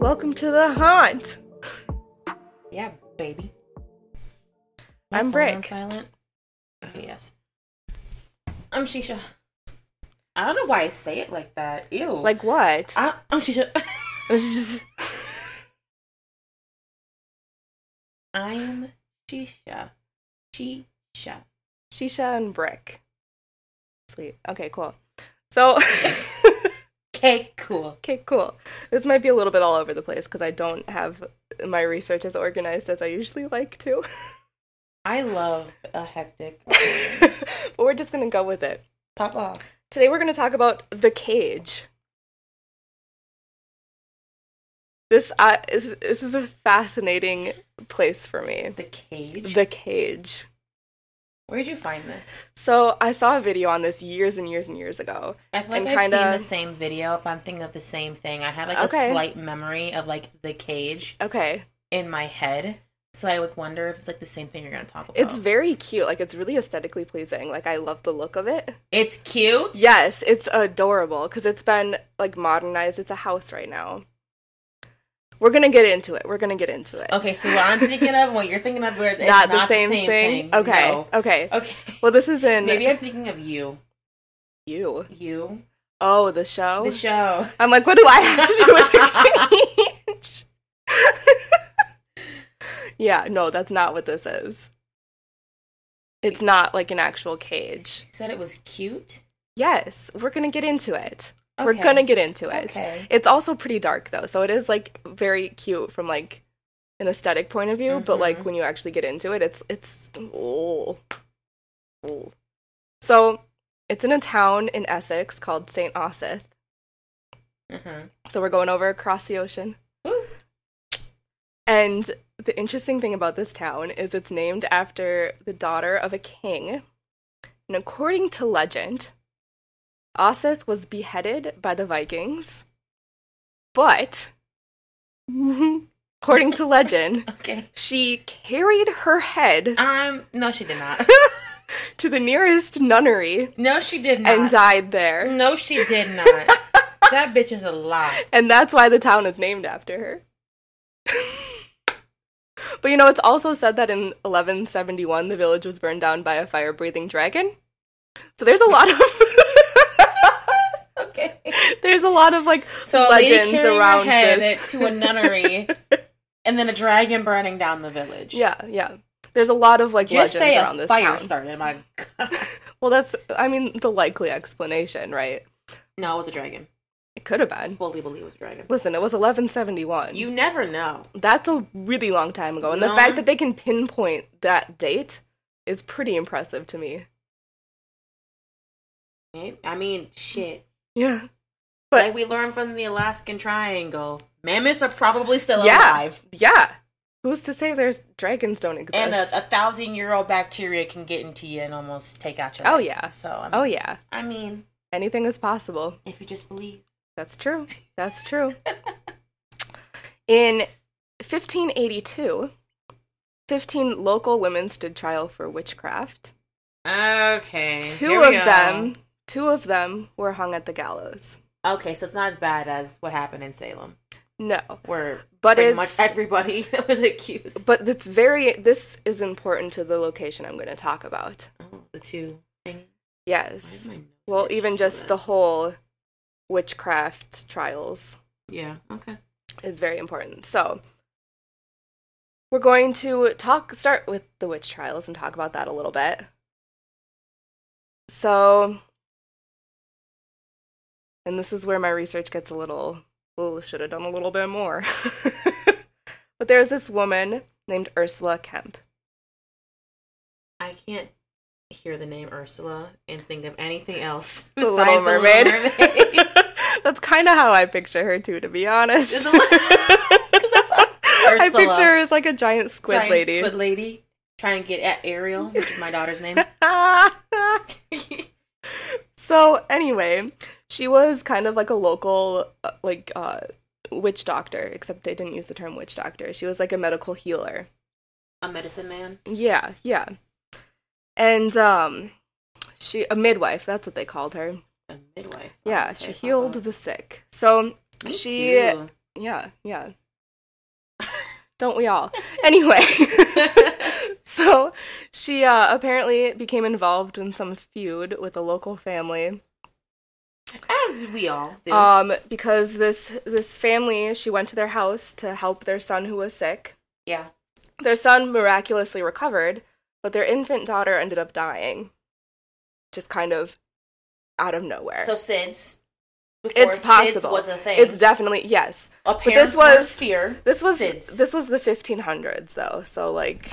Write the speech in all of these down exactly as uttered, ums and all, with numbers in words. Welcome to the haunt. Yeah, baby. My I'm Brick. On silent. Yes. I'm Sheesha. I don't know why I say it like that. Ew. Like what? I, I'm Sheesha. I'm Sheesha. Sheesha. Sheesha and Brick. Sweet. Okay, cool. So... Okay, cool. Okay, cool. This might be a little bit all over the place because I don't have my research as organized as I usually like to. I love a hectic. But we're just going to go with it. Pop off. Today we're going to talk about The Cage. This uh, is this is a fascinating place for me. The Cage? The Cage. Where'd you find this? So I saw a video on this years and years and years ago. I feel like I've kinda... seen the same video if I'm thinking of the same thing. I had like okay. a slight memory of like The Cage okay. in my head. So I would wonder if it's like the same thing you're going to talk about. It's very cute. Like it's really aesthetically pleasing. Like I love the look of it. It's cute? Yes. It's adorable because it's been like modernized. It's a house right now. We're going to get into it. We're going to get into it. Okay, so what I'm thinking of, what you're thinking of, where it's not, not the same, the same thing. thing. Okay, no. okay. Okay. Well, this is in... Maybe I'm thinking of you. You? You. Oh, the show? The show. I'm like, what do I have to do with The Cage? Yeah, no, that's not what this is. It's not like an actual cage. You said it was cute? Yes, we're going to get into it. Okay. We're going to get into it. Okay. It's also pretty dark, though, so it is, like, very cute from, like, an aesthetic point of view, mm-hmm. but, like, when you actually get into it, it's, it's, oh. oh. So, it's in a town in Essex called Saint Osyth. Mm-hmm. So, we're going over across the ocean. Ooh. And the interesting thing about this town is it's named after the daughter of a king, and according to legend... Osyth was beheaded by the Vikings, but, according to legend, okay. she carried her head... Um, no, she did not. ...to the nearest nunnery... No, she did not. ...and died there. No, she did not. That bitch is a lie. And that's why the town is named after her. But, you know, it's also said that in eleven seventy-one, the village was burned down by a fire-breathing dragon. So there's a lot of... Okay. There's a lot of like so legends around this. To a nunnery, and then a dragon burning down the village. Yeah, yeah. There's a lot of like Just legends say around a this fire town. Started. My God. Well, that's I mean the likely explanation, right? No, it was a dragon. It could have been. Fully believe it was a dragon. Listen, it was eleven seventy-one. You never know. That's a really long time ago, and no. the fact that they can pinpoint that date is pretty impressive to me. I mean, shit. Yeah. But like we learned from the Alaskan Triangle, mammoths are probably still yeah, alive. Yeah. Who's to say there's dragons don't exist? And a, a thousand year old bacteria can get into you and almost take out your life. Oh, yeah. So, I mean, oh, yeah. I mean, anything is possible. If you just believe. That's true. That's true. In fifteen eighty-two, fifteen local women stood trial for witchcraft. Okay. Two of go. them. Two of them were hung at the gallows. Okay, so it's not as bad as what happened in Salem. No. Where but pretty it's, much everybody was accused. But it's very, this is important to the location I'm going to talk about. Oh, the two things? Yes. Well, even just the whole witchcraft trials. Yeah, okay. It's very important. So, we're going to talk, start with the witch trials and talk about that a little bit. So... And this is where my research gets a little, oh, should have done a little bit more. But there's this woman named Ursula Kemp. I can't hear the name Ursula and think of anything else besides The Little Mermaid. The Little Mermaid. That's kind of how I picture her, too, to be honest. Little... that's I picture her as like a giant squid giant lady. squid lady trying to get at Ariel, which is my daughter's name. So, anyway... She was kind of like a local, like, uh, witch doctor, except they didn't use the term witch doctor. She was like a medical healer. A medicine man? Yeah, yeah. And, um, she, a midwife, that's what they called her. A midwife? Oh, yeah, okay, she healed the sick. So, Me she, too. yeah, yeah. Don't we all? Anyway, so she uh, apparently became involved in some feud with a local family. As we all do. Um, because this this family, she went to their house to help their son who was sick. Yeah. Their son miraculously recovered, but their infant daughter ended up dying. Just kind of out of nowhere. So SIDS. Before it's possible. SIDS was a thing. It's definitely, yes. A parent's worst fear. This was SIDS. This was the fifteen hundreds, though. So, like,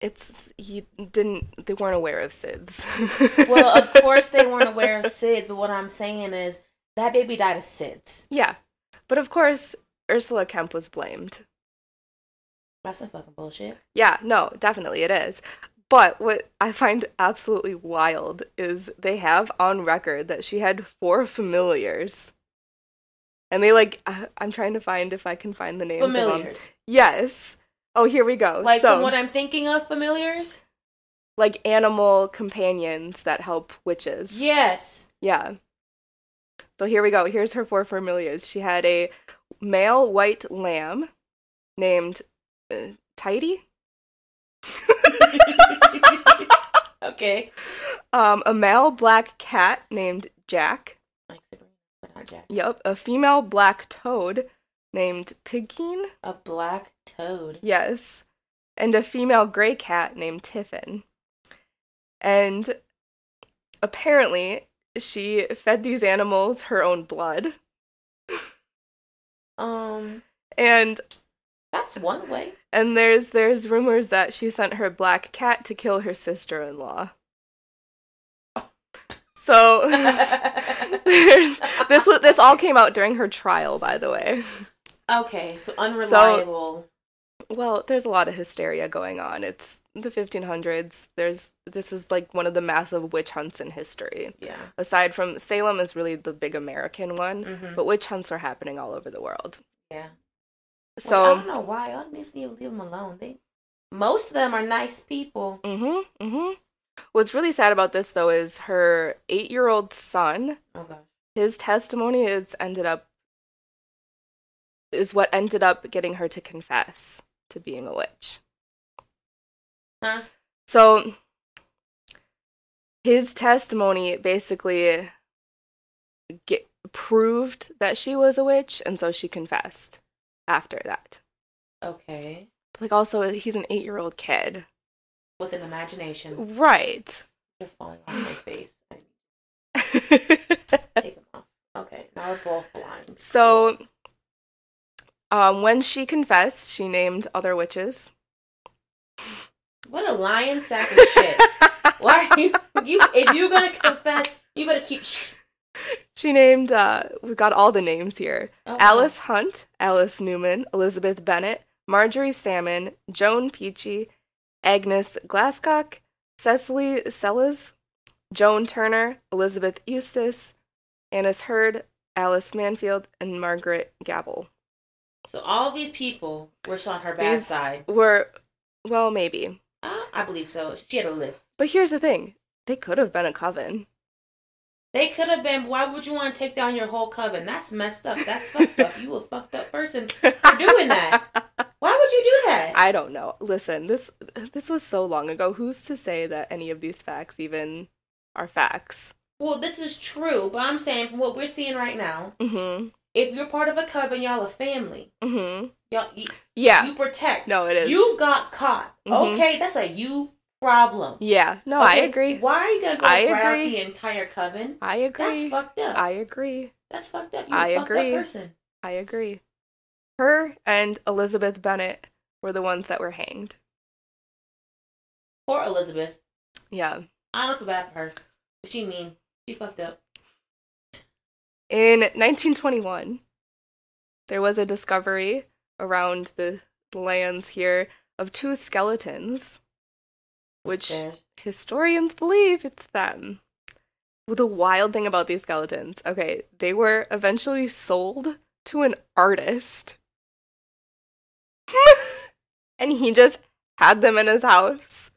it's he didn't. They weren't aware of SIDS. Well, of course they weren't aware of SIDS. But what I'm saying is that baby died of SIDS. Yeah, but of course Ursula Kemp was blamed. That's some fucking bullshit. Yeah, no, definitely it is. But what I find absolutely wild is they have on record that she had four familiars. And they, like, I, I'm trying to find if I can find the names of them. Familiars. Yes. Oh, here we go. Like, so, from what I'm thinking of, familiars? Like, animal companions that help witches. Yes. Yeah. So here we go. Here's her four familiars. She had a male white lamb named uh, Tidy. Okay. Um, a male black cat named Jack. Like Sabrina, but not Jack. Yep. A female black toad named Pigeen. A black toad. Yes. And a female gray cat named Tiffin. And apparently she fed these animals her own blood. um. And that's one way. And there's there's rumors that she sent her black cat to kill her sister-in-law. So there's this this all came out during her trial, by the way. Okay, so unreliable. So, well, there's a lot of hysteria going on. It's the fifteen hundreds. There's this is like one of the massive witch hunts in history. Yeah. Aside from Salem is really the big American one, mm-hmm. but witch hunts are happening all over the world. Yeah. So which I don't know why. I just need to leave them alone. They, most of them are nice people. Mm-hmm, mm-hmm. What's really sad about this, though, is her eight-year-old son. Okay. His testimony is ended up is what ended up getting her to confess to being a witch. Huh? So his testimony basically get, proved that she was a witch, and so she confessed. After that. Okay. But like, also, he's an eight-year-old kid. With an imagination. Right. They're falling off my face. Take them off. Okay, now we're both blind. So, um, when she confessed, she named other witches. What a lying sack of shit. Why are you, you... If you're gonna confess, you better keep... She named, uh, we've got all the names here. Oh, Alice wow. Hunt, Alice Newman, Elizabeth Bennett, Marjorie Salmon, Joan Peachy, Agnes Glasscock, Cecily Sellers, Joan Turner, Elizabeth Eustace, Annis Hurd, Alice Manfield, and Margaret Gabel. So all these people were on her bad these side. Were, well, maybe. Uh, I believe so. She had a list. But here's the thing. They could have been a coven. They could have been, why would you want to take down your whole coven? That's messed up. That's fucked up. You a fucked up person for doing that. Why would you do that? I don't know. Listen, this this was so long ago. Who's to say that any of these facts even are facts? Well, this is true, but I'm saying from what we're seeing right now, mm-hmm. if you're part of a coven, y'all a family. Mm-hmm. Y'all, y- yeah. You protect. No, it is. You got caught. Mm-hmm. Okay, that's a you problem. Yeah. No, okay. I agree. Why are you going to go I right agree. out the entire coven? I agree. That's fucked up. I agree. That's fucked up. You're I a fucked agree. up person. I agree. Her and Elizabeth Bennett were the ones that were hanged. Poor Elizabeth. Yeah. I don't feel bad for her. She mean. She fucked up. In nineteen twenty-one, there was a discovery around the lands here of two skeletons. Which Upstairs. Historians believe it's them. Well, the wild thing about these skeletons, okay, they were eventually sold to an artist. And he just had them in his house.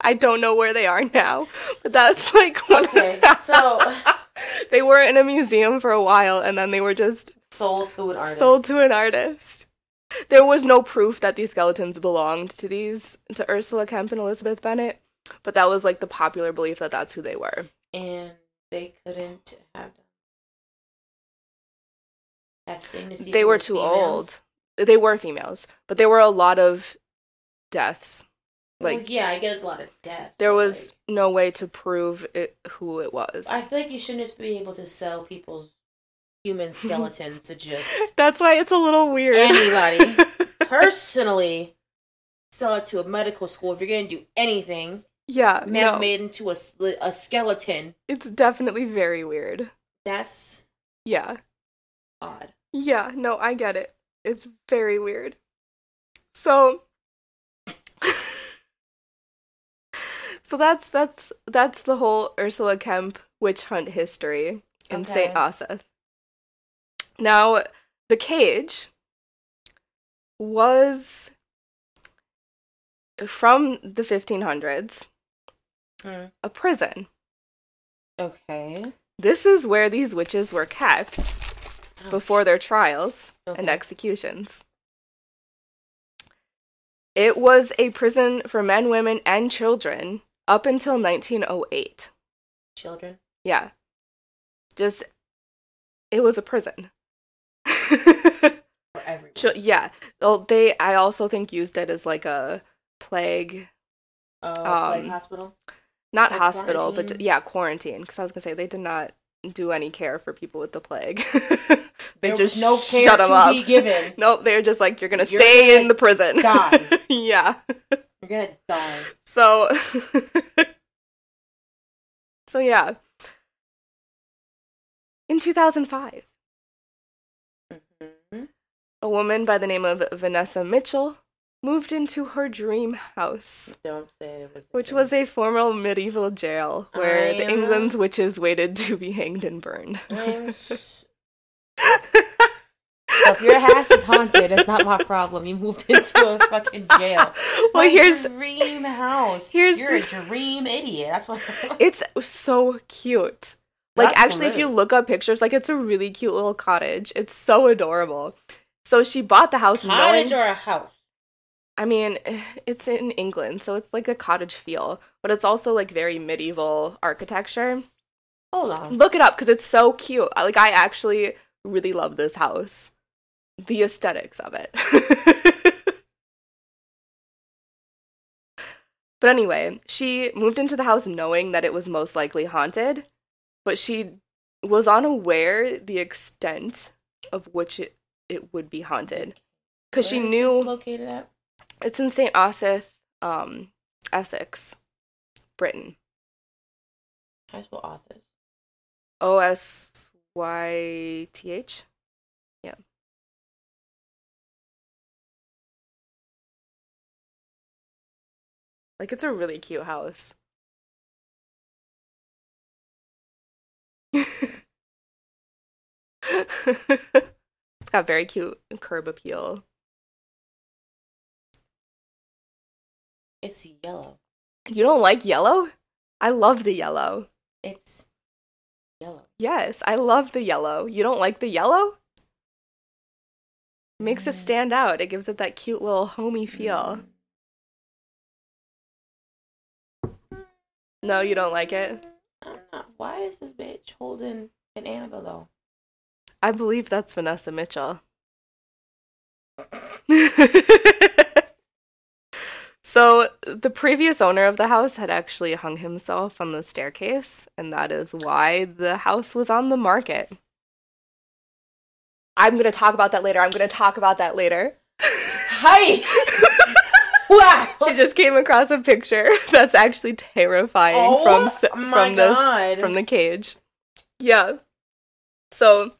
I don't know where they are now, but that's like one okay, of the- so they were in a museum for a while, and then they were just sold to an artist. Sold to an artist. There was no proof that these skeletons belonged to these to Ursula Kemp and Elizabeth Bennet, but that was like the popular belief that that's who they were. And they couldn't have them. They were too old. They were females, but there were a lot of deaths. Like, well, yeah, I guess a lot of deaths. There was like, no way to prove it, who it was. I feel like you shouldn't just be able to sell people's human skeletons to just... That's why it's a little weird. Anybody. Personally, sell it to a medical school if you're going to do anything. Yeah, man, no. Made into a, a skeleton. It's definitely very weird. That's... Yeah. Odd. Yeah, no, I get it. It's very weird. So... So that's that's that's the whole Ursula Kemp witch hunt history in okay. Saint Osyth. Now, The Cage was from the fifteen hundreds mm. a prison. Okay. This is where these witches were kept Ouch. before their trials okay. and executions. It was a prison for men, women, and children. Up until nineteen oh eight. Children? Yeah. Just, it was a prison. For everyone. Ch- yeah. They, I also think, used it as like a plague. Oh, uh, um, plague hospital? Not like hospital, quarantine? but yeah, quarantine. Because I was going to say, they did not do any care for people with the plague. They there just was no care shut them to up. Be given. Nope, they were just like, you're going to stay in the prison. Die. Yeah. You're going to die. So, so yeah. In two thousand five, mm-hmm. a woman by the name of Vanessa Mitchell moved into her dream house, Don't say it was which thing. was a former medieval jail where am... the England's witches waited to be hanged and burned. So if your house is haunted, it's not my problem. You moved into a fucking jail. Well, my here's dream house. Here's you're a dream idiot. That's what. It's so cute. Like, That's actually, hilarious. If you look up pictures, like, it's a really cute little cottage. It's so adorable. So she bought the house. Cottage knowing... or a house? I mean, it's in England, so it's like a cottage feel, but it's also like very medieval architecture. Hold on, look it up because it's so cute. Like, I actually really love this house. The aesthetics of it. But anyway, she moved into the house knowing that it was most likely haunted, but she was unaware the extent of which it, it would be haunted. Because she knew... Where is this located at? It's in Saint Osyth, um, Essex, Britain. How do you spell Osyth? O S Y T H? Yeah. Like, it's a really cute house. It's got very cute curb appeal. It's yellow. You don't like yellow? I love the yellow. It's yellow. Yes, I love the yellow. You don't like the yellow? It makes mm. it stand out. It gives it that cute little homey feel. Mm. No, you don't like it? I'm not. Why is this bitch holding an Annabelle, though? I believe that's Vanessa Mitchell. So, the previous owner of the house had actually hung himself on the staircase, and that is why the house was on the market. I'm going to talk about that later. I'm going to talk about that later. Hi! Wow. She just came across a picture that's actually terrifying oh, from from this God. from The Cage. Yeah. So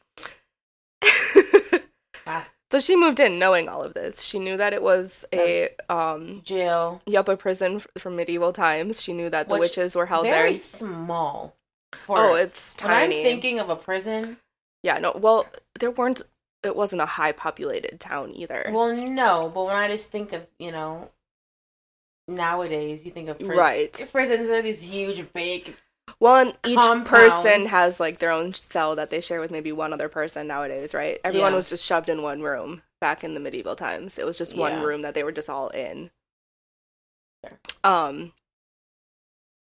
wow. So she moved in knowing all of this. She knew that it was a um, jail. Yep, a prison f- from medieval times. She knew that the Which, witches were held very there. Very small. For, oh, it's tiny. When I'm thinking of a prison. Yeah, no, well, there weren't, it wasn't a high populated town either. Well, no, but when I just think of, you know, nowadays you think of prisons. Right. Prisons are these huge, big Well, and each compounds. person has, like, their own cell that they share with maybe one other person nowadays, right? Everyone yeah. was just shoved in one room back in the medieval times. It was just one yeah. room that they were just all in. Sure. Um,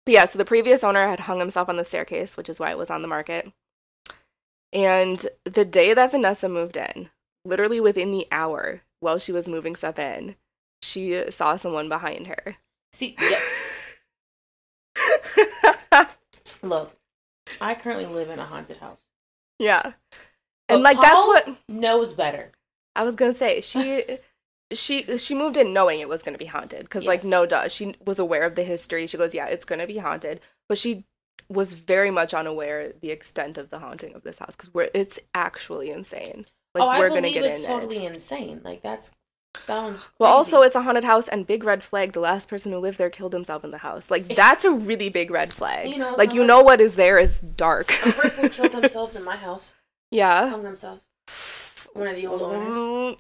but yeah, so the previous owner had hung himself on the staircase, which is why it was on the market. And the day that Vanessa moved in, literally within the hour while she was moving stuff in, she saw someone behind her. See, yeah. Look, I currently live in a haunted house. Yeah. And, but like, Paul that's what... knows better. I was going to say, she... She she moved in knowing it was going to be haunted, because, yes. like, no duh. She was aware of the history. She goes, yeah, it's going to be haunted. But she was very much unaware the extent of the haunting of this house, because we're it's actually insane. Like, oh, we're going to get in it. I believe it's totally insane. Like, that's sounds crazy. Well, also, it's a haunted house, and big red flag, the last person who lived there killed himself in the house. Like, that's a really big red flag. You know, like, you know what is there is dark. A person killed themselves in my house. Yeah. Hung themselves. One of the old owners.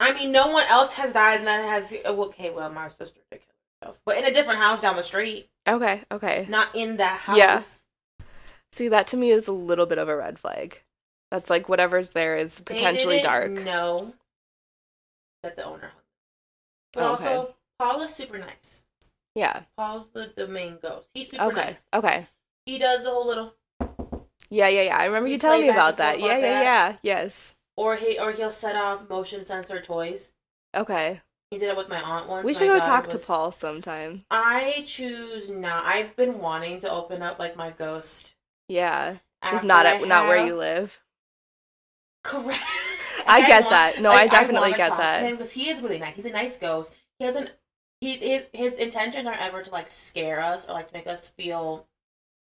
I mean, no one else has died, and that has... Okay, well, my sister did kill herself. But in a different house down the street. Okay, okay. Not in that house. Yeah. See, that to me is a little bit of a red flag. That's like, whatever's there is potentially dark. They didn't know that the owner... But oh, okay. also, Paul is super nice. Yeah. Paul's the, the main ghost. He's super okay, nice. Okay, he does the whole little... Yeah, yeah, yeah. I remember you telling me about that. Yeah, about yeah, that. yeah. Yes. Or he, or he'll set off motion sensor toys. Okay. He did it with my aunt once. We should go talk to Paul sometime. I choose not. I've been wanting to open up, like, my ghost. Yeah. Just not at, not where you live. Correct. I get that. No, I definitely get that. Because he is really nice. He's a nice ghost. He doesn't. He his his intentions aren't ever to, like, scare us or, like, make us feel.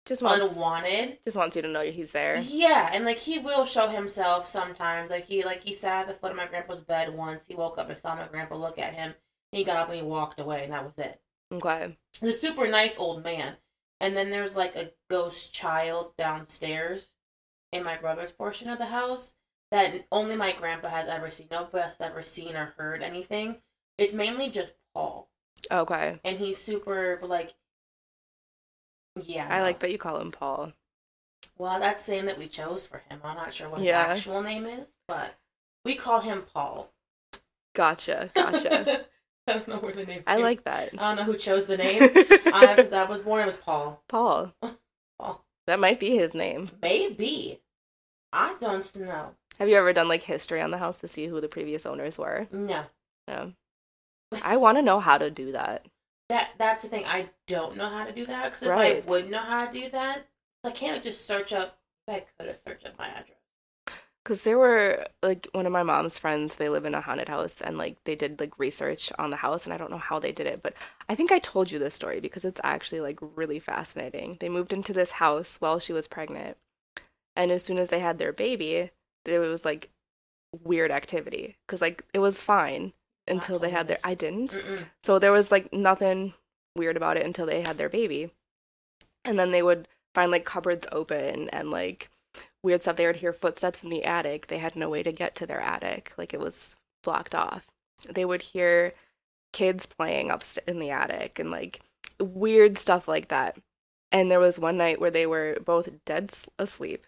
Just wants, unwanted. Just wants you to know he's there. Yeah, and, like, he will show himself sometimes. Like, he like he sat at the foot of my grandpa's bed once. He woke up and saw my grandpa look at him. He got up and he walked away, and that was it. Okay. He's a super nice old man. And then there's, like, a ghost child downstairs in my brother's portion of the house that only my grandpa has ever seen. Nobody has ever seen or heard anything. It's mainly just Paul. Okay. And he's super, like... Yeah. I no. like that you call him Paul. Well, that's saying that we chose for him. I'm not sure what his yeah. actual name is, but we call him Paul. Gotcha. Gotcha. I don't know where the name I came. Like that. I don't know who chose the name. uh, since I was born, it was Paul. Paul. Paul. That might be his name. Maybe. I don't know. Have you ever done, like, history on the house to see who the previous owners were? No. No. I want to know how to do that. That That's the thing. I don't know how to do that. Because if right. I would know how to do that, I can't just search up. I could have searched up my address. Because there were, like, one of my mom's friends, they live in a haunted house. And, like, they did, like, research on the house. And I don't know how they did it. But I think I told you this story because it's actually, like, really fascinating. They moved into this house while she was pregnant. And as soon as they had their baby, there was, like, weird activity. Because, like, it was fine. Until they had their... I didn't. Mm-mm. So there was, like, nothing weird about it until they had their baby. And then they would find, like, cupboards open and, like, weird stuff. They would hear footsteps in the attic. They had no way to get to their attic. Like, it was blocked off. They would hear kids playing up in the attic and, like, weird stuff like that. And there was one night where they were both dead asleep.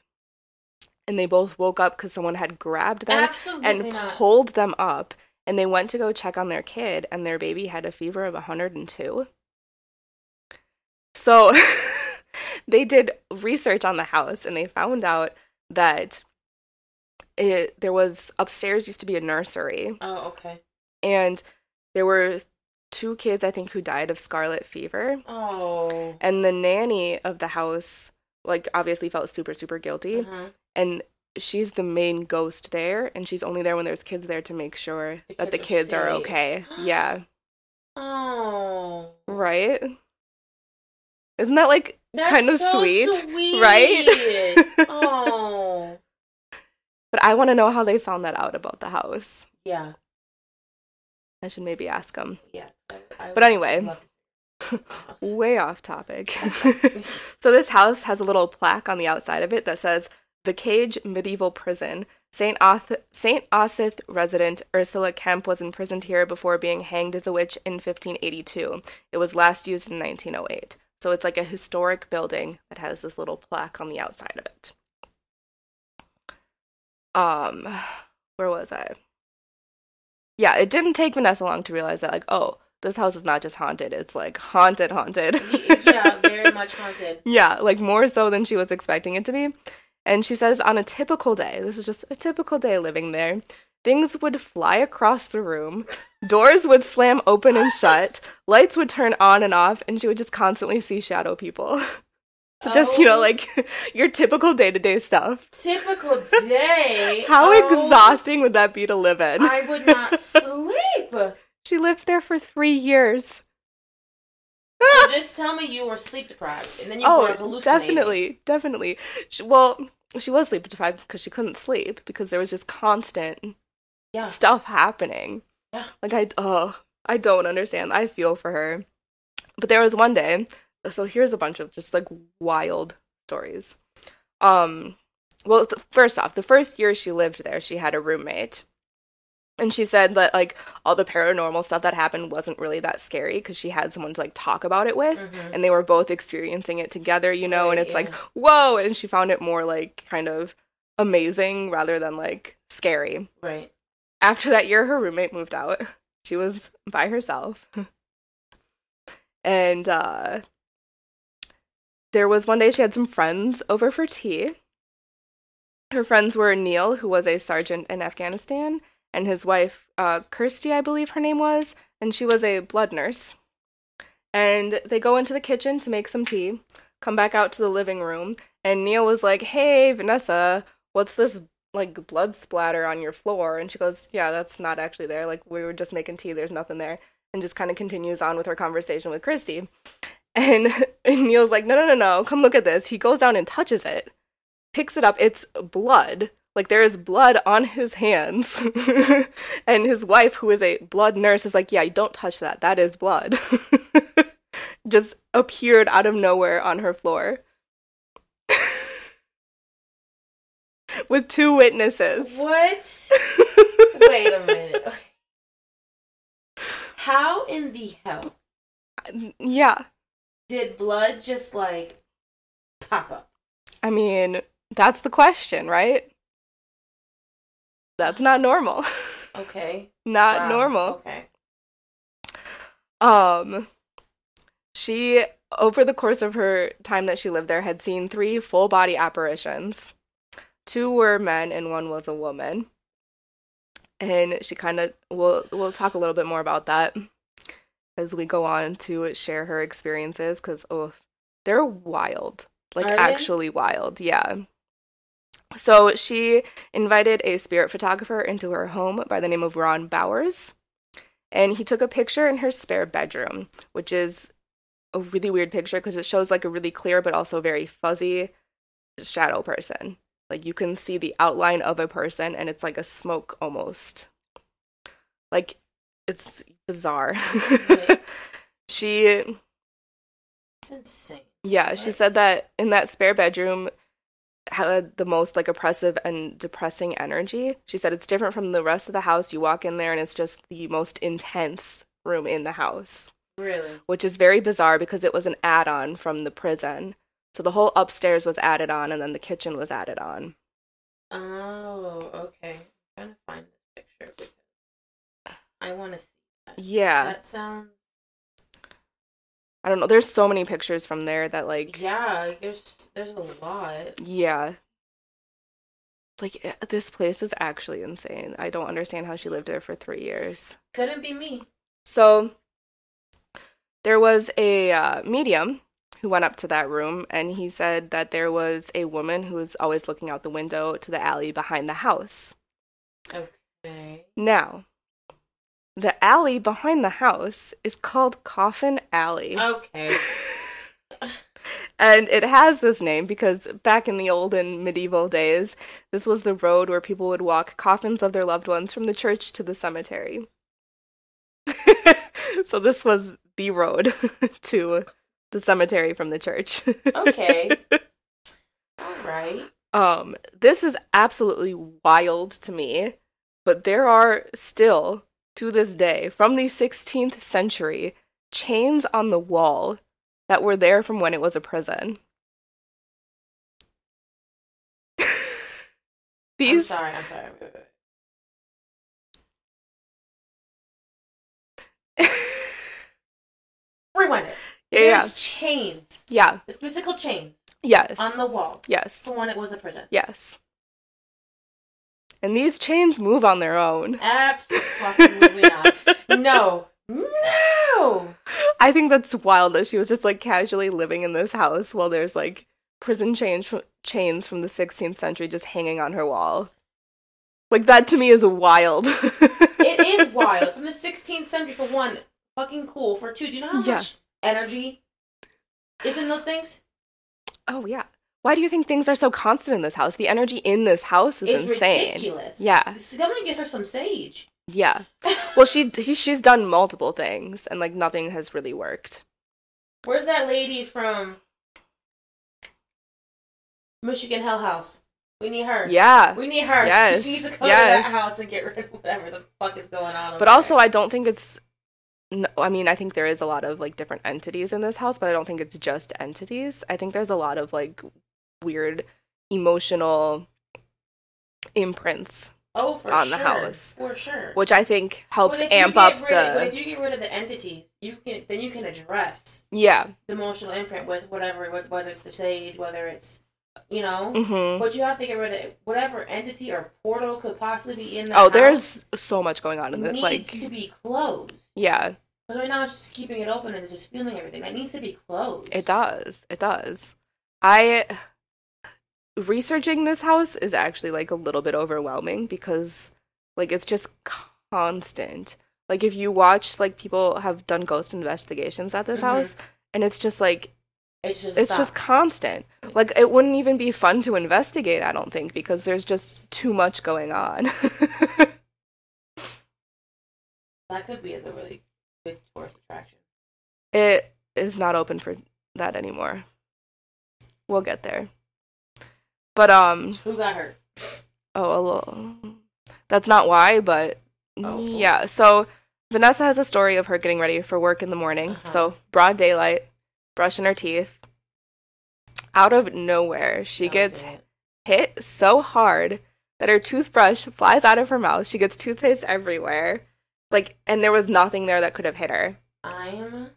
And they both woke up because someone had grabbed them Absolutely and not. pulled them up. And they went to go check on their kid, and their baby had a fever of one hundred two. So they did research on the house, and they found out that it there was upstairs used to be a nursery. Oh, okay. And there were two kids, I think, who died of scarlet fever. Oh. And the nanny of the house, like, obviously felt super, super guilty. Uh-huh. And... she's the main ghost there, and she's only there when there's kids there to make sure the that the kids are, are okay. Yeah. Oh. Right? Isn't that, like, That's kind of so sweet? sweet? Right? Oh. But I want to know how they found that out about the house. Yeah. I should maybe ask them. Yeah. I, I but anyway, Way off topic. So this house has a little plaque on the outside of it that says, "The Cage Medieval Prison. Saint Osyth resident Ursula Kemp was imprisoned here before being hanged as a witch in fifteen eighty-two. It was last used in nineteen oh eight. So it's like a historic building that has this little plaque on the outside of it. Um, where was I? Yeah, it didn't take Vanessa long to realize that, like, oh, this house is not just haunted. It's, like, haunted, haunted. Yeah, very much haunted. Yeah, like, more so than she was expecting it to be. And she says, on a typical day, this is just a typical day living there, things would fly across the room, doors would slam open and shut, lights would turn on and off, and she would just constantly see shadow people. So just, oh. you know, like, your typical day-to-day stuff. Typical day? How oh. exhausting would that be to live in? I would not sleep. She lived there for three years. So just tell me you were sleep deprived, and then you oh, were hallucinating. definitely, definitely. She, well, she was sleep deprived because she couldn't sleep because there was just constant yeah. stuff happening. Yeah. Like I, oh, I don't understand. I feel for her. But there was one day. So here's a bunch of just like wild stories. Um, well, th- first off, the first year she lived there, she had a roommate. And she said that, like, all the paranormal stuff that happened wasn't really that scary because she had someone to, like, talk about it with. Mm-hmm. And they were both experiencing it together, you know, right, and it's yeah. like, whoa! And she found it more, like, kind of amazing rather than, like, scary. Right. After that year, her roommate moved out. She was by herself. And uh, there was one day she had some friends over for tea. Her friends were Neil, who was a sergeant in Afghanistan, and his wife, uh, Kirsty, I believe her name was, and she was a blood nurse. And they go into the kitchen to make some tea, come back out to the living room, and Neil was like, "Hey, Vanessa, what's this, like, blood splatter on your floor?" And she goes, "Yeah, that's not actually there. Like, we were just making tea. There's nothing there." And just kind of continues on with her conversation with Kirsty. And, and Neil's like, "No, no, no, no. Come look at this." He goes down and touches it, picks it up. It's blood. Like, there is blood on his hands. And his wife, who is a blood nurse, is like, "Yeah, you don't touch that. That is blood." Just appeared out of nowhere on her floor. With two witnesses. What? Wait a minute. How in the hell? Yeah. Did blood just, like, pop up? I mean, that's the question, right? That's not normal. Okay. Not wow. normal. Okay. Um, she, over the course of her time that she lived there, had seen three full-body apparitions. Two were men and one was a woman. And she kind of, we'll, we'll talk a little bit more about that as we go on to share her experiences, because, oh, they're wild. Like, Are actually they? wild. Yeah. So she invited a spirit photographer into her home by the name of Ron Bowers, and he took a picture in her spare bedroom, which is a really weird picture because it shows, like, a really clear but also very fuzzy shadow person. Like, you can see the outline of a person, and it's like a smoke almost. Like, it's bizarre. She... It's insane. Yeah, she That's... said that in that spare bedroom had the most, like, oppressive and depressing energy. She said it's different from the rest of the house. You walk in there and it's just the most intense room in the house. Really? Which is very bizarre because it was an add-on from the prison. So the whole upstairs was added on and then the kitchen was added on. Oh, okay. I'm trying to find this picture because I want to see that. Yeah. That sounds... I don't know. There's so many pictures from there that, like... Yeah, there's there's a lot. Yeah. Like, this place is actually insane. I don't understand how she lived there for three years. Couldn't be me. So, there was a uh, medium who went up to that room, and he said that there was a woman who was always looking out the window to the alley behind the house. Okay. Now... the alley behind the house is called Coffin Alley. Okay. And it has this name because back in the old and medieval days, this was the road where people would walk coffins of their loved ones from the church to the cemetery. So this was the road to the cemetery from the church. Okay. All right. Um, this is absolutely wild to me, but there are still, to this day, from the sixteenth century, chains on the wall that were there from when it was a prison. These... I'm sorry, I'm sorry. Wait, wait. Rewind it. Yeah, There's yeah. chains. Yeah. Physical chains. Yes. On the wall. Yes. For when it was a prison. Yes. And these chains move on their own. Absolutely not. No. No! I think that's wild that she was just, like, casually living in this house while there's, like, prison chain sh- chains from the sixteenth century just hanging on her wall. Like, that to me is wild. It is wild. From the sixteenth century, for one, fucking cool. For two, do you know how yeah. much energy is in those things? Oh, yeah. Why do you think things are so constant in this house? The energy in this house is it's insane. It's ridiculous. Yeah. Somebody get her some sage. Yeah. Well, she he, she's done multiple things, and, like, nothing has really worked. Where's that lady from Michigan Hell House? We need her. Yeah. We need her. Yes. She needs to come yes. to that house and get rid of whatever the fuck is going on over But also, there. I don't think it's... No, I mean, I think there is a lot of, like, different entities in this house, but I don't think it's just entities. I think there's a lot of, like, weird emotional imprints oh, for on sure. the house. For sure. Which I think helps amp up the... Of, but if you get rid of the entities, you can, then you can address yeah. the emotional imprint with whatever, with, whether it's the sage, whether it's, you know, mm-hmm. but you have to get rid of whatever entity or portal could possibly be in the oh, house. There's so much going on in this. Needs like... to be closed. Yeah. Because right now it's just keeping it open and it's just feeling everything. That needs to be closed. It does. It does. I... Researching this house is actually, like, a little bit overwhelming because, like, it's just constant. Like, if you watch, like, people have done ghost investigations at this mm-hmm. house, and it's just, like... It's just it's just constant. Like, it wouldn't even be fun to investigate, I don't think, because there's just too much going on. That could be a really good tourist attraction. It is not open for that anymore. We'll get there. But, um... Who got hurt? Oh, a little... That's not why, but... Oh. Yeah, so Vanessa has a story of her getting ready for work in the morning. Uh-huh. So, broad daylight. Brushing her teeth. Out of nowhere, she oh, gets God. hit so hard that her toothbrush flies out of her mouth. She gets toothpaste everywhere. Like, and there was nothing there that could have hit her. I'm...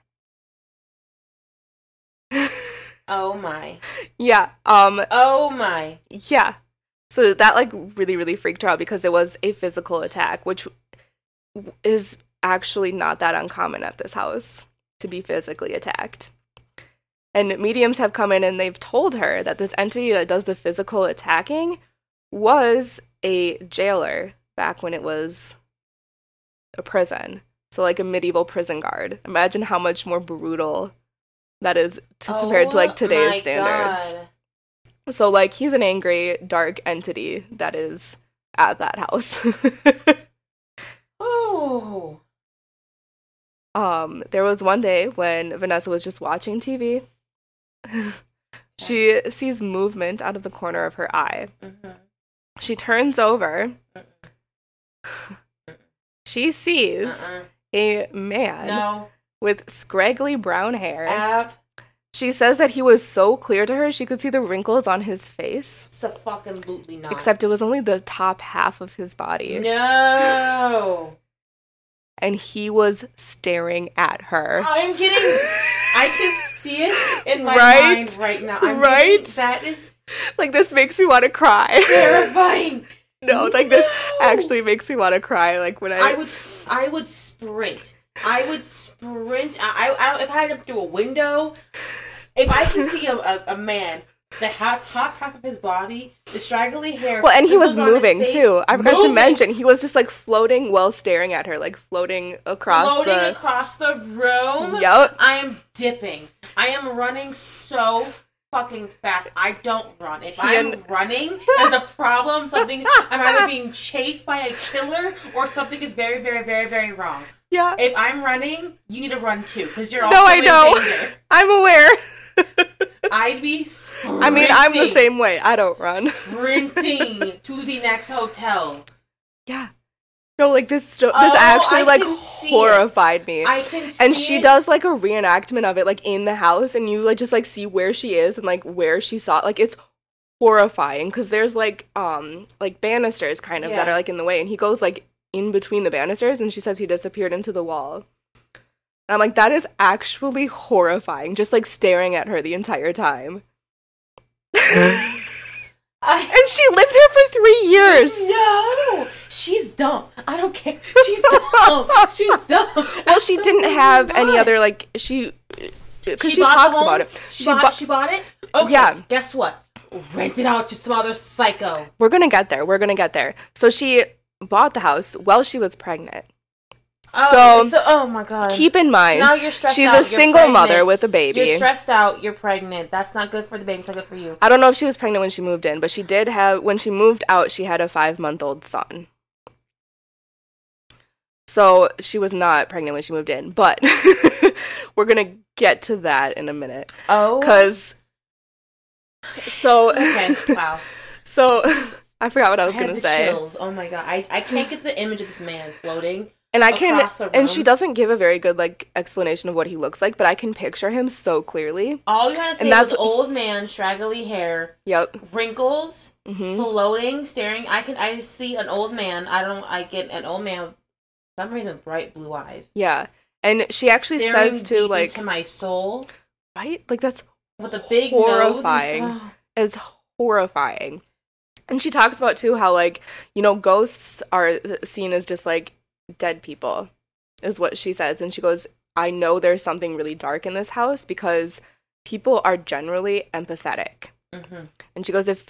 Oh, my. Yeah. Um. Oh, my. Yeah. So that, like, really, really freaked her out because it was a physical attack, which is actually not that uncommon at this house, to be physically attacked. And mediums have come in and they've told her that this entity that does the physical attacking was a jailer back when it was a prison. So, like, a medieval prison guard. Imagine how much more brutal that is to, oh, compared to, like, today's standards. God. So, like, he's an angry, dark entity that is at that house. Oh. Um, there was one day when Vanessa was just watching T V. She sees movement out of the corner of her eye. Mm-hmm. She turns over. Mm-mm. She sees uh-uh. a man no. with scraggly brown hair. Uh, she says that he was so clear to her she could see the wrinkles on his face. It's a fucking bootly not. Except it was only the top half of his body. No! And he was staring at her. I'm kidding. I can see it in my right? mind right now. I'm right? Kidding. That is... Like, this makes me want to cry. Terrifying. No, like, no. This actually makes me want to cry. Like, when I... I would I would sprint. I would sprint. I, I, I If I had him through a window, if I can see a, a, a man... The hot, top half of his body, the straggly hair. Well, and he was moving, face, too. I forgot moving. to mention, he was just, like, floating while staring at her, like, floating across floating the... Floating across the room? Yep. I am dipping. I am running so fucking fast. I don't run. If he I'm and... running, there's a problem. Something, I'm either being chased by a killer or something is very, very, very, very wrong. Yeah. If I'm running, you need to run too, because you're also no, I know. I'm aware. I'd be sprinting. I mean, I'm the same way. I don't run. Sprinting to the next hotel. Yeah. No, like this sto- oh, this actually I like horrified it. me. I can see And she it. does like a reenactment of it like in the house, and you like just like see where she is and like where she saw it. Like it's horrifying because there's like um like banisters kind of yeah. that are like in the way, and he goes like in between the banisters, and she says he disappeared into the wall. And I'm like, that is actually horrifying, just like staring at her the entire time. I, and she lived there for three years. No, she's dumb. I don't care. She's dumb. She's dumb. Well, Absolutely she didn't have not. any other like she because she, she talks about it. She, she, bought, bu- she bought it. Okay. Yeah. Guess what? Rent it out to some other psycho. We're gonna get there. We're gonna get there. So she bought the house while she was pregnant. Oh, so, so oh my god. Keep in mind, now you're stressed she's out. a single pregnant. mother with a baby. You're stressed out. You're pregnant. That's not good for the baby. It's not good for you. I don't know if she was pregnant when she moved in, but she did have. When she moved out, she had a five-month-old son. So she was not pregnant when she moved in, but we're gonna get to that in a minute. Oh, because so okay, wow. So I forgot what I was I had gonna the say. Chills. Oh my god, I I can't get the image of this man floating. And I can, and she doesn't give a very good, like, explanation of what he looks like, but I can picture him so clearly. All you gotta say is old man, straggly hair, yep, wrinkles, mm-hmm. floating, staring. I can, I see an old man. I don't, I get an old man, for some reason, with bright blue eyes. Yeah, and she actually staring says to, deep like, into my soul, right? Like that's with a big horrifying. Nose. It's horrifying, and she talks about too how like you know ghosts are seen as just like. Dead people is what she says, and she goes, I know there's something really dark in this house because people are generally empathetic, mm-hmm. and she goes, if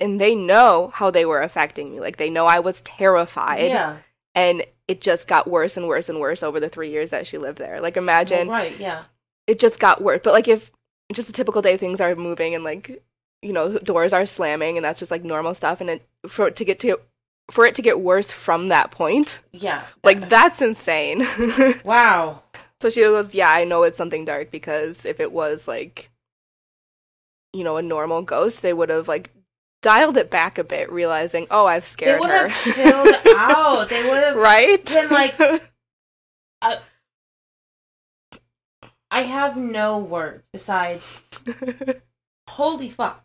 and they know how they were affecting me, like they know I was terrified, yeah. and it just got worse and worse and worse over the three years that she lived there. Like imagine well, right yeah it just got worse, but like if just a typical day things are moving and like you know doors are slamming and that's just like normal stuff, and it for it to get to for it to get worse from that point. Yeah. Like, that's insane. Wow. So she goes, yeah, I know it's something dark because if it was, like, you know, a normal ghost, they would have, like, dialed it back a bit, realizing, oh, I've scared her. They would her. have chilled out. They would have right? been, like, uh, I have no words besides, holy fuck.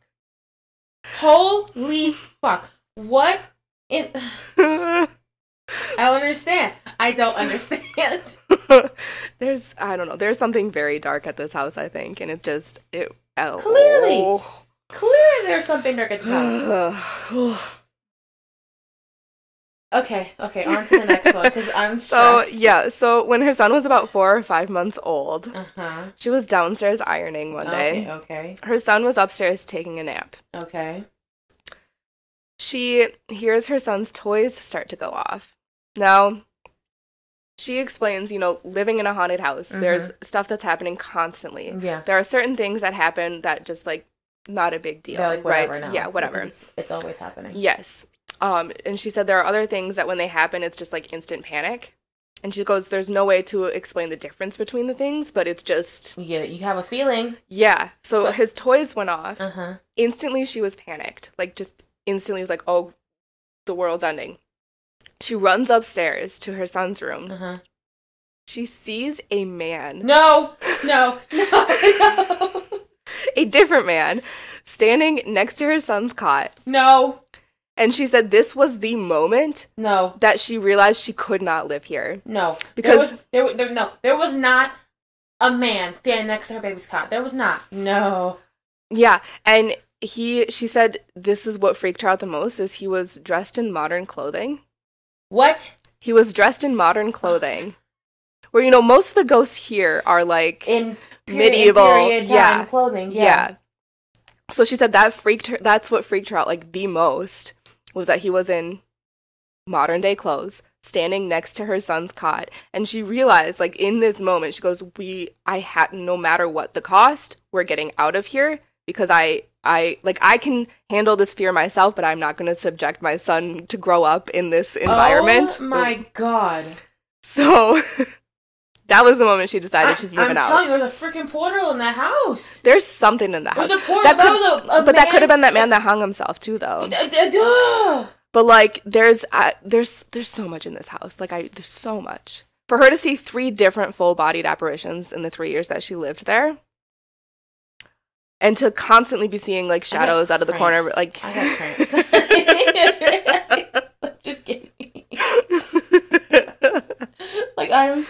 Holy fuck. What? It, I don't understand. I don't understand. There's, I don't know. There's something very dark at this house, I think, and it just it oh. clearly, clearly, there's something dark at this house. okay, okay, on to the next one because I'm stressed. So yeah, so when her son was about four or five months old, uh-huh. she was downstairs ironing one okay, day. Okay, her son was upstairs taking a nap. Okay. She hears her son's toys start to go off. Now, she explains, you know, living in a haunted house, mm-hmm. there's stuff that's happening constantly. Yeah. There are certain things that happen that just, like, not a big deal. Like, right? Whatever yeah, whatever. It's, it's always happening. Yes. Um, and she said there are other things that when they happen, it's just, like, instant panic. And she goes, there's no way to explain the difference between the things, but it's just... You get it. You have a feeling. Yeah. So his toys went off. Uh-huh. Instantly, she was panicked. Like, just... Instantly was like, oh, the world's ending. She runs upstairs to her son's room. Uh-huh. She sees a man. No, no, no, no. A different man standing next to her son's cot. No. And she said this was the moment no. that she realized she could not live here. No. Because... There was, there, there, no, there was not a man standing next to her baby's cot. There was not. No. Yeah, and... He, she said, this is what freaked her out the most, is he was dressed in modern clothing. What? He was dressed in modern clothing. Where, you know, most of the ghosts here are, like, in period, medieval. Period yeah. Time clothing, yeah. yeah. So she said that freaked her, that's what freaked her out, like, the most, was that he was in modern-day clothes, standing next to her son's cot. And she realized, like, in this moment, she goes, we, I had, no matter what the cost, we're getting out of here, because I... I like I can handle this fear myself, but I'm not going to subject my son to grow up in this environment. Oh my god. So that was the moment she decided I, she's moving I'm out. I'm telling you, there's a freaking portal in that house. There's something in that there's house. There's a portal. That, that could, was a, a But man. that could have been that man that hung himself too, though. Duh. But like, there's uh, there's there's so much in this house. Like, I there's so much for her to see three different full-bodied apparitions in the three years that she lived there, and to constantly be seeing like shadows out of the cramps. corner. Like, I got cramps. Just kidding. Like I'm.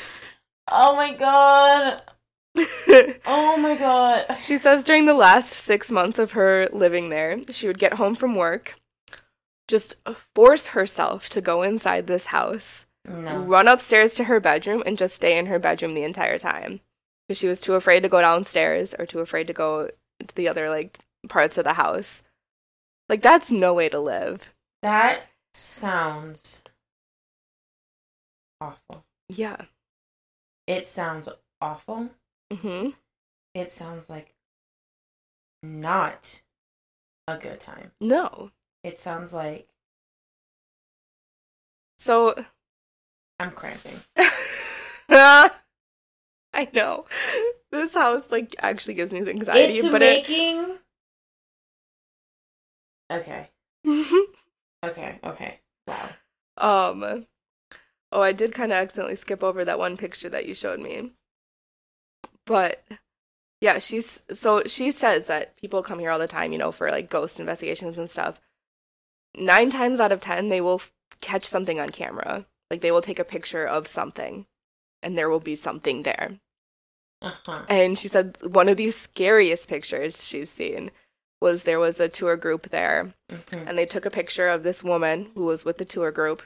Oh my god. Oh my god. She says during the last six months of her living there, she would get home from work, just force herself to go inside this house, no. run upstairs to her bedroom, and just stay in her bedroom the entire time. Because she was too afraid to go downstairs or too afraid to go to the other, like, parts of the house. Like, that's no way to live. That sounds awful. Yeah. It sounds awful. Mm-hmm. It sounds like not a good time. No. It sounds like... So... I'm cramping. I know. This house, like, actually gives me anxiety, it's but making... it... Okay. okay, okay. Wow. Um... Oh, I did kind of accidentally skip over that one picture that you showed me. But, yeah, she's... So, she says that people come here all the time, you know, for, like, ghost investigations and stuff. Nine times out of ten, they will f- catch something on camera. Like, they will take a picture of something, and there will be something there. Uh-huh. And she said one of the scariest pictures she's seen was there was a tour group there, mm-hmm. and they took a picture of this woman who was with the tour group.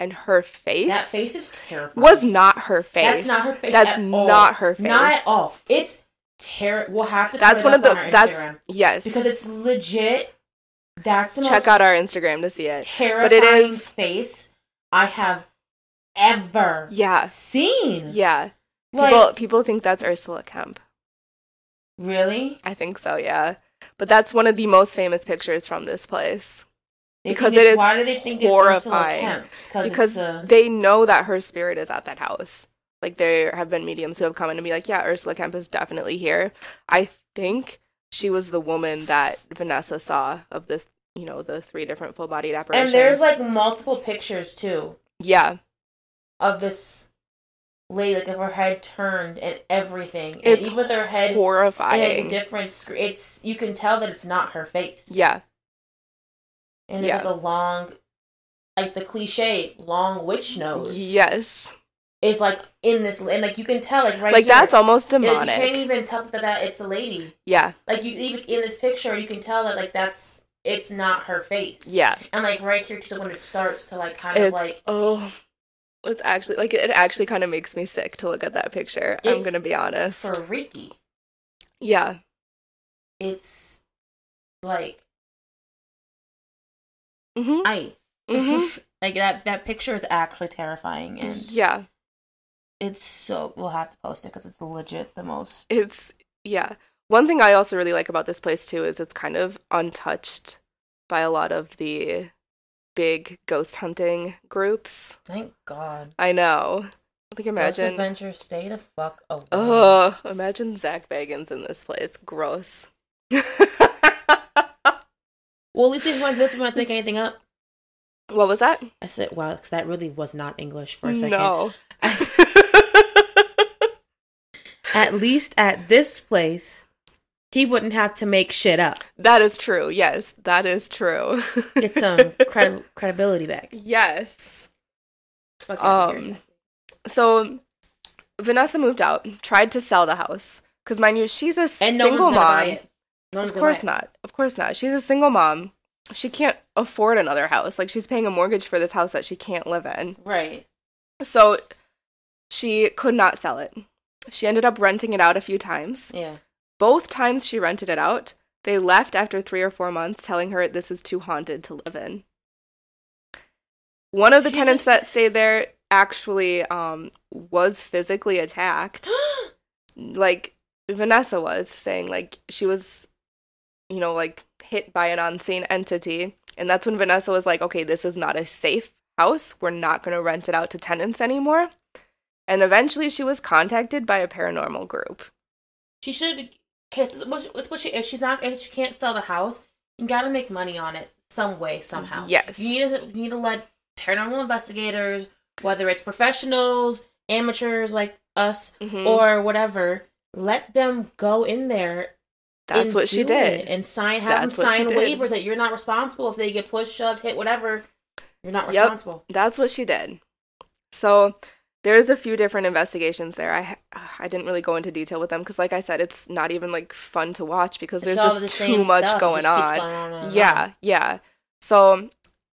And her face... That face is terrifying. Was not her face. That's not her face That's not all. her face. Not at all. It's terrible. We'll have to that's put it one up of the, on our that's, Instagram. Yes. Because it's legit. That's the Check most out our Instagram to see it. Terrifying but it is, face I have ever yeah. seen. Yeah. Like, people, people think that's Ursula Kemp. Really? I think so, yeah. But that's one of the most famous pictures from this place. Because it is why do they think horrifying. It's because it's a... they know that her spirit is at that house. Like, there have been mediums who have come in and be like, yeah, Ursula Kemp is definitely here. I think she was the woman that Vanessa saw of the, you know, the three different full-bodied apparitions. And there's, like, multiple pictures, too. Yeah. Of this lady, like, of her head turned and everything. It's and even with her head horrifying. In a different screen. It's, you can tell that it's not her face. Yeah. And yeah. it's like a long, like the cliche, long witch nose. Yes. It's like in this, and like you can tell, like right Like here, that's almost demonic. It, you can't even tell that, that it's a lady. Yeah. Like you even in this picture, you can tell that like that's, it's not her face. Yeah. And like right here, when it starts to like kind it's, of like. Oh, it's actually, like it actually kind of makes me sick to look at that picture. I'm going to be honest. Freaky. Yeah. It's like. Mm-hmm. I mm-hmm. like that. That picture is actually terrifying, and yeah, it's so. We'll have to post it because it's legit the most. It's yeah. One thing I also really like about this place too is it's kind of untouched by a lot of the big ghost hunting groups. Thank God. I know. Like imagine Ghost Adventure. Stay the fuck away. Oh, imagine Zach Bagans in this place. Gross. Well, at least if you want to do this, we won't think anything up. What was that? I said, wow, because that really was not English for a second. No. Said, at least at this place, he wouldn't have to make shit up. That is true. Yes, that is true. Get some credi- credibility back. Yes. Okay, um. So, Vanessa moved out, tried to sell the house. Because, mind you, she's a and single no one's mom. It. No of course buy. not. Of course not. She's a single mom. She can't afford another house. Like, she's paying a mortgage for this house that she can't live in. Right. So, she could not sell it. She ended up renting it out a few times. Yeah. Both times she rented it out, they left after three or four months telling her this is too haunted to live in. One of the she tenants just... that stayed there actually um, was physically attacked. Like, Vanessa was saying, like, she was... you know, like, hit by an unseen entity. And that's when Vanessa was like, okay, this is not a safe house. We're not going to rent it out to tenants anymore. and eventually she was contacted by a paranormal group. She should, because it's what she, if she's not, if she can't sell the house, you gotta make money on it some way, somehow. Yes. You need to, you need to let paranormal investigators, whether it's professionals, amateurs like us, mm-hmm. or whatever, let them go in there. That's what she did. And sign, have them sign waivers that you're not responsible if they get pushed, shoved, hit, whatever. You're not responsible. Yep, that's what she did. So there's a few different investigations there. I I didn't really go into detail with them because, like I said, it's not even like fun to watch because there's just too much going on. Yeah, yeah. So,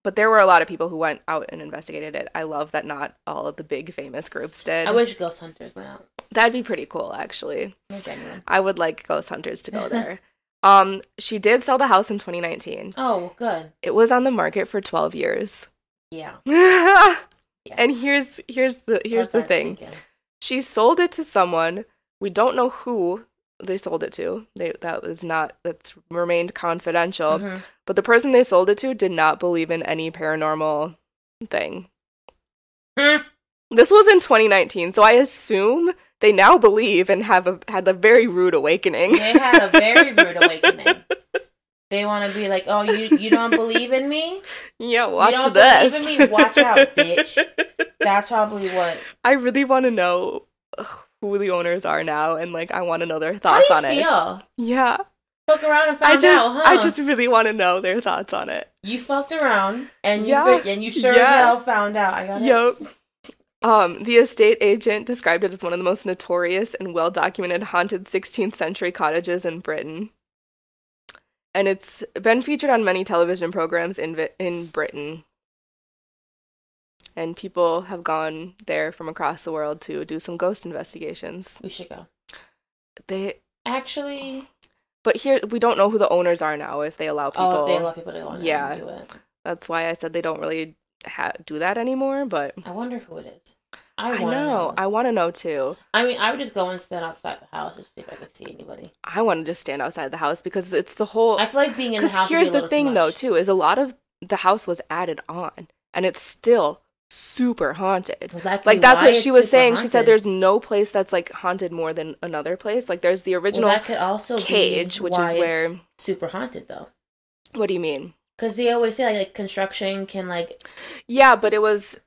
but there were a lot of people who went out and investigated it. I love that not all of the big famous groups did. I wish ghost hunters went out. That'd be pretty cool, actually. I would like ghost hunters to go there. um, she did sell the house in twenty nineteen. Oh, good. It was on the market for twelve years. Yeah. yeah. And here's here's the here's the thing. Sinking. She sold it to someone. We don't know who they sold it to. They that was not that's remained confidential. Mm-hmm. But the person they sold it to did not believe in any paranormal thing. Mm. This was in twenty nineteen, so I assume they now believe and have a, had a very rude awakening. They had a very rude awakening. They want to be like, oh, you, you don't believe in me? Yeah, watch this. You don't this. believe in me? Watch out, bitch. That's probably what. I really want to know who the owners are now, and like, I want to know their thoughts on it. How do you feel? Yeah. Fuck around and find I just, out, huh? I just really want to know their thoughts on it. You fucked around, and you, yeah. and you sure yeah. as hell found out. I got it. Yep. Um, the estate agent described it as one of the most notorious and well-documented haunted sixteenth century cottages in Britain. And it's been featured on many television programs in vi- in Britain. And people have gone there from across the world to do some ghost investigations. We should go. They actually... But here, we don't know who the owners are now, if they allow people... Oh, if they allow people to go in yeah. and do it. That's why I said they don't really... Ha- do that anymore, but I wonder who it is. I, I know. know. I want to know too. I mean, I would just go and stand outside the house just to see if I could see anybody. I want to just stand outside the house because it's the whole. I feel like being in the house. Because here's the thing, though, too, is a lot of the house was added on, and it's still super haunted. Exactly like that's what she was saying. Haunted. She said there's no place that's like haunted more than another place. Like there's the original well, that could also Cage, be which why is where it's super haunted though. What do you mean? Because they always say, like, like, construction can, like... Yeah, but it was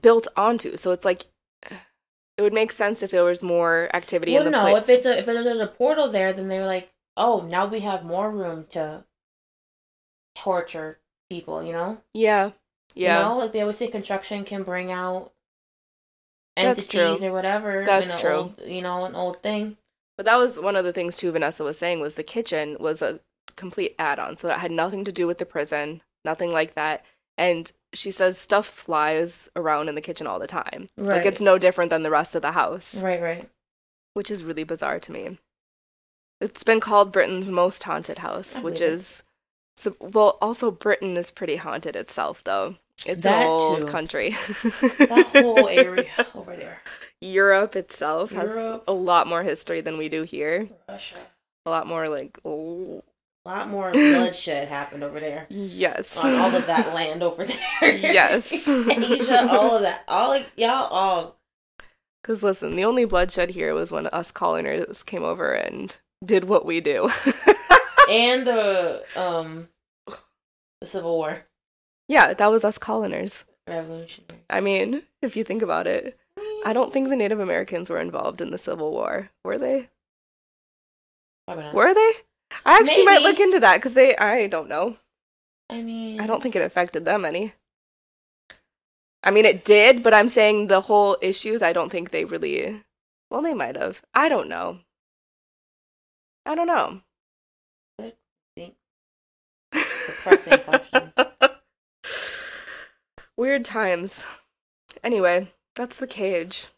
built onto, so it's, like, it would make sense if there was more activity well, in the no, place. If it's a, if there's a portal there, then they were like, oh, now we have more room to torture people, you know? Yeah, yeah. You know, like, they always say construction can bring out entities or whatever. That's true. Old, you know, an old thing. But that was one of the things, too, Vanessa was saying, was the kitchen was a... complete add-on, so it had nothing to do with the prison, nothing like that. And she says stuff flies around in the kitchen all the time, right. Like it's no different than the rest of the house, right? Right, which is really bizarre to me. It's been called Britain's most haunted house, I which is so, well. Also, Britain is pretty haunted itself, though. It's that an old too. country. That whole area over there, Europe itself Europe. has a lot more history than we do here. Russia, a lot more like. Oh, a lot more bloodshed happened over there. Yes. On all of that land over there. Yes. Asia, all of that. All of, y'all all. Because listen, the only bloodshed here was when us colonizers came over and did what we do. And the um the Civil War. Yeah, that was us colonizers. Revolutionary. I mean, if you think about it, I don't think the Native Americans were involved in the Civil War. Were they? Probably not. Were they? I actually Maybe. might look into that, because they, I don't know. I mean... I don't think it affected them any. I mean, it did, but I'm saying the whole issues, I don't think they really... Well, they might have. I don't know. I don't know. Depressing questions. Weird times. Anyway, that's The Cage.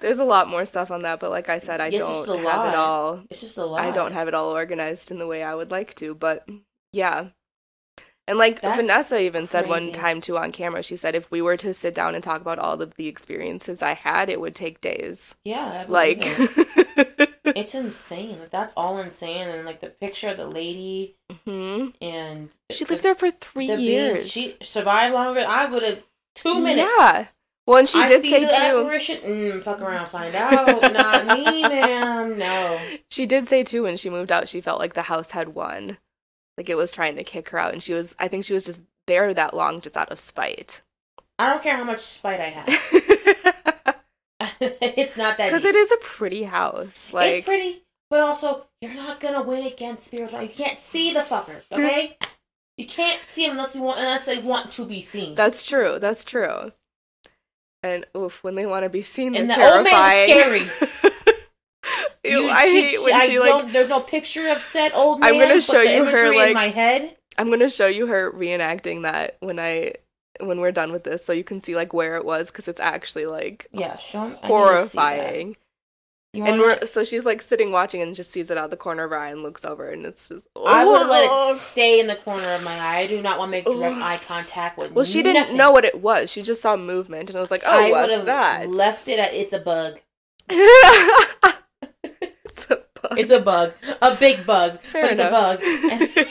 There's a lot more stuff on that, but like I said, I it's don't have lot. it all. It's just a lot. I don't have it all organized in the way I would like to, but yeah. And like That's Vanessa even crazy. said one time too on camera, she said if we were to sit down and talk about all of the experiences I had, it would take days. Yeah. I like it. It's insane. Like, that's all insane. And like the picture of the lady mm-hmm. and she the, lived there for three the years. Being, she survived longer. I would have two minutes. Yeah. Well, and she I did say, too... Mm, fuck around, find out. Not me, ma'am. No. She did say, too, when she moved out, she felt like the house had won. Like, it was trying to kick her out. And she was... I think she was just there that long just out of spite. I don't care how much spite I have. It's not that Because it is a pretty house. Like, it's pretty, but also, you're not gonna win against spiritual... You can't see the fuckers, okay? You can't see them unless, you want, unless they want to be seen. That's true. That's true. And oof, when they want to be seen, they're terrifying. And the terrifying. Old man is scary. Ew, you, I she, hate when she I like. There's no picture of said old man. I'm gonna show you her like. In my head. I'm gonna show you her reenacting that when I when we're done with this, so you can see like where it was, because it's actually like yeah, Sean, horrifying. I and we're it? So she's like sitting watching and just sees it out of the corner of her eye and looks over and it's just. Oh. I would let it stay in the corner of my eye. I do not want to make direct oh. eye contact with. Well, she nothing. Didn't know what it was. She just saw movement and I was like, oh, I what's that? Left it at it's a bug. It's a bug. It's a bug. A big bug. Fair but enough. It's a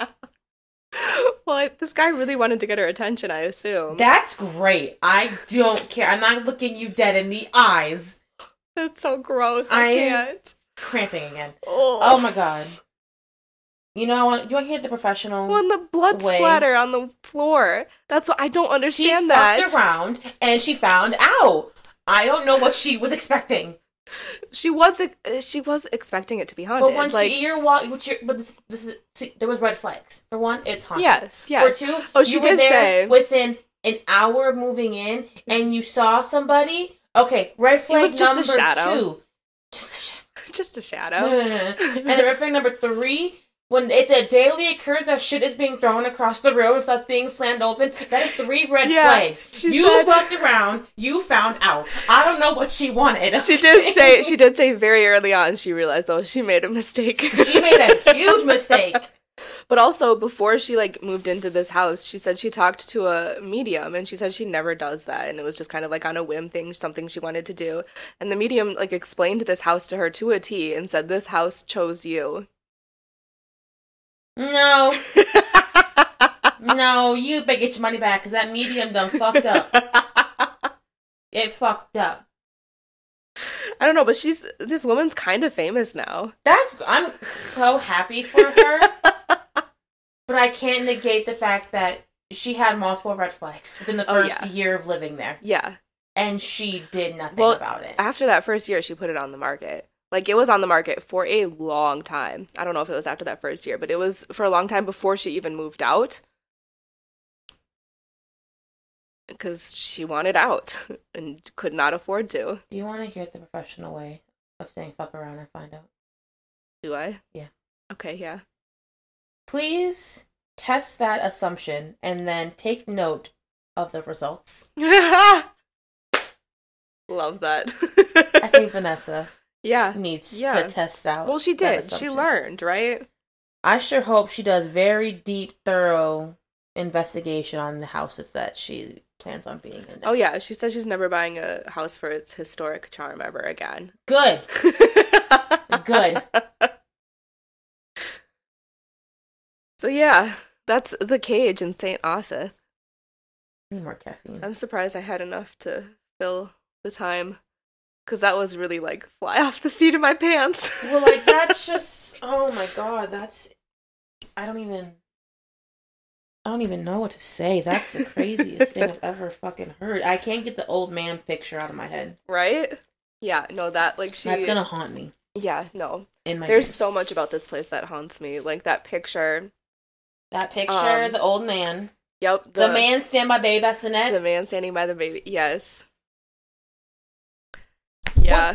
bug. Well, I, this guy really wanted to get her attention. I assume that's great. I don't care. I'm not looking you dead in the eyes. That's so gross. I, I can't. Cramping again. Oh. oh my god. You know, I want, you want to hear the professional Well, and the blood way. Splatter on the floor. That's what I don't understand she that. She fucked around and she found out. I don't know what she was expecting. She was she was expecting it to be haunted. But once like, you're walking, but this, this is see, there was red flags. For one, it's haunted. Yes, yes. For two, oh, she you did were there say. Within an hour of moving in, and you saw somebody. Okay, red flag just number a shadow. two. Just a shadow. Just a shadow. And the red flag number three, when it's a daily occurrence that shit is being thrown across the room and stuff's being slammed open, that is three red yeah, flags. You said, fucked around. You found out. I don't know what she wanted. She did say. She did say very early on she realized, oh, she made a mistake. She made a huge mistake. But also, before she, like, moved into this house, she said she talked to a medium, and she said she never does that, and it was just kind of, like, on a whim thing, something she wanted to do. And the medium, like, explained this house to her to a T and said, this house chose you. No. No, you better get your money back, because that medium done fucked up. It fucked up. I don't know, but she's, this woman's kind of famous now. That's, I'm so happy for her. But I can't negate the fact that she had multiple red flags within the first oh, yeah. year of living there. Yeah. And she did nothing well, about it. After that first year, she put it on the market. Like, it was on the market for a long time. I don't know if it was after that first year, but it was for a long time before she even moved out. Because she wanted out and could not afford to. Do you want to hear the professional way of saying fuck around and find out? Do I? Yeah. Okay, yeah. Please test that assumption and then take note of the results. Love that. I think Vanessa yeah. needs yeah. to test out. Well, she did. She learned, right? I sure hope she does very deep, thorough investigation on the houses that she plans on being in. Oh, yeah. She said she's never buying a house for its historic charm ever again. Good. Good. So yeah, that's The Cage in Saint Osyth. Need more caffeine. I'm surprised I had enough to fill the time, because that was really like fly off the seat of my pants. Well, like that's just oh my god, that's I don't even I don't even know what to say. That's the craziest thing I've ever fucking heard. I can't get the old man picture out of my head. Right? Yeah. No, that like she. That's gonna haunt me. Yeah. No. In my There's dreams. So much about this place that haunts me. Like that picture. That picture, um, the old man. Yep. The, the man standing by Baby Bassinet. The man standing by the baby. Yes. Yeah.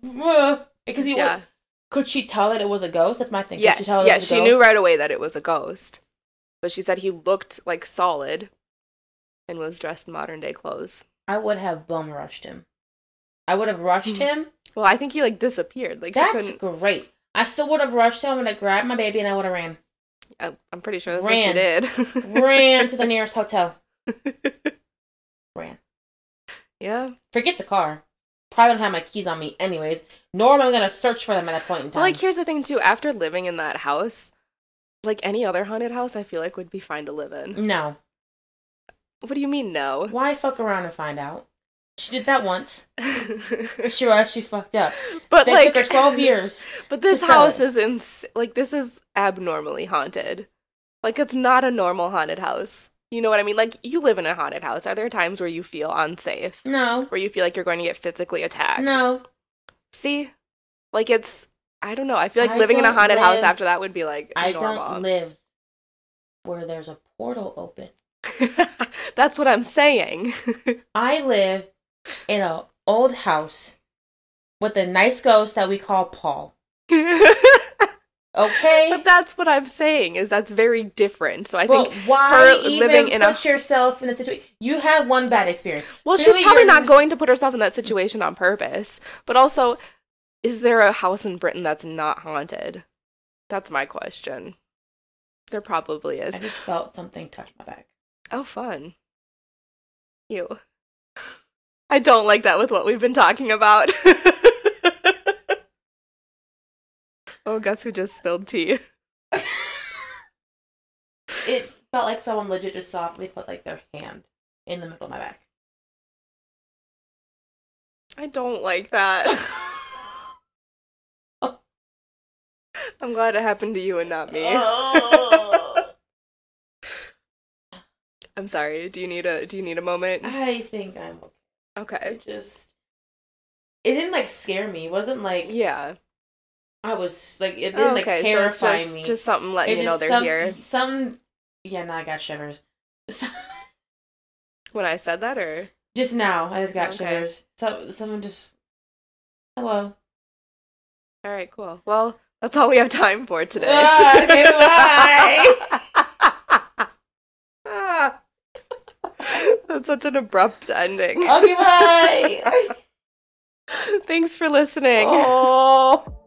Because he yeah. was, could she tell that it was a ghost? That's my thing. Yes. Could she tell yes. It was a she ghost? Knew right away that it was a ghost. But she said he looked like solid and was dressed in modern day clothes. I would have bum rushed him. I would have rushed him. Well, I think he like disappeared. Like that's she couldn't... great. I still would have rushed him and I grabbed my baby and I would have ran. I'm pretty sure that's ran. What she did. Ran to the nearest hotel. Ran. Yeah. Forget the car. Probably don't have my keys on me anyways. Nor am I going to search for them at that point in time. Well, like, here's the thing, too. After living in that house, like, any other haunted house, I feel like would be fine to live in. No. What do you mean, no? Why fuck around and find out? She did that once. Sure, she fucked up. But they like, took her twelve years. But this house is ins- like this is abnormally haunted. Like it's not a normal haunted house. You know what I mean? Like you live in a haunted house. Are there times where you feel unsafe? No. Where you feel like you're going to get physically attacked? No. See, like it's I don't know. I feel like I living in a haunted live, house after that would be like I normal. don't live where there's a portal open. That's what I'm saying. I live in an old house with a nice ghost that we call Paul. Okay? But that's what I'm saying, is that's very different. So I well, think why her even living in a... put yourself in that situation? You had one bad experience. Well, Clearly she's probably you're... not going to put herself in that situation on purpose. But also, is there a house in Britain that's not haunted? That's my question. There probably is. I just felt something touch my back. Oh, fun. Ew. I don't like that with what we've been talking about. Oh, guess who just spilled tea? It felt like someone legit just softly put, like, their hand in the middle of my back. I don't like that. Oh. I'm glad it happened to you and not me. Oh. I'm sorry. Do you need a Do you need a moment? I think I'm okay. Okay. It just, it didn't, like, scare me. It wasn't, like... Yeah. I was, like, it didn't, oh, okay. like, terrify so just, me. just something letting it's you know they're some, here. Some... Yeah, no, I got shivers. When I said that, or...? Just now. I just got okay. shivers. So, someone just... Hello. All right, cool. Well, that's all we have time for today. Bye! Bye! That's such an abrupt ending. Okay, bye. Thanks for listening. Oh.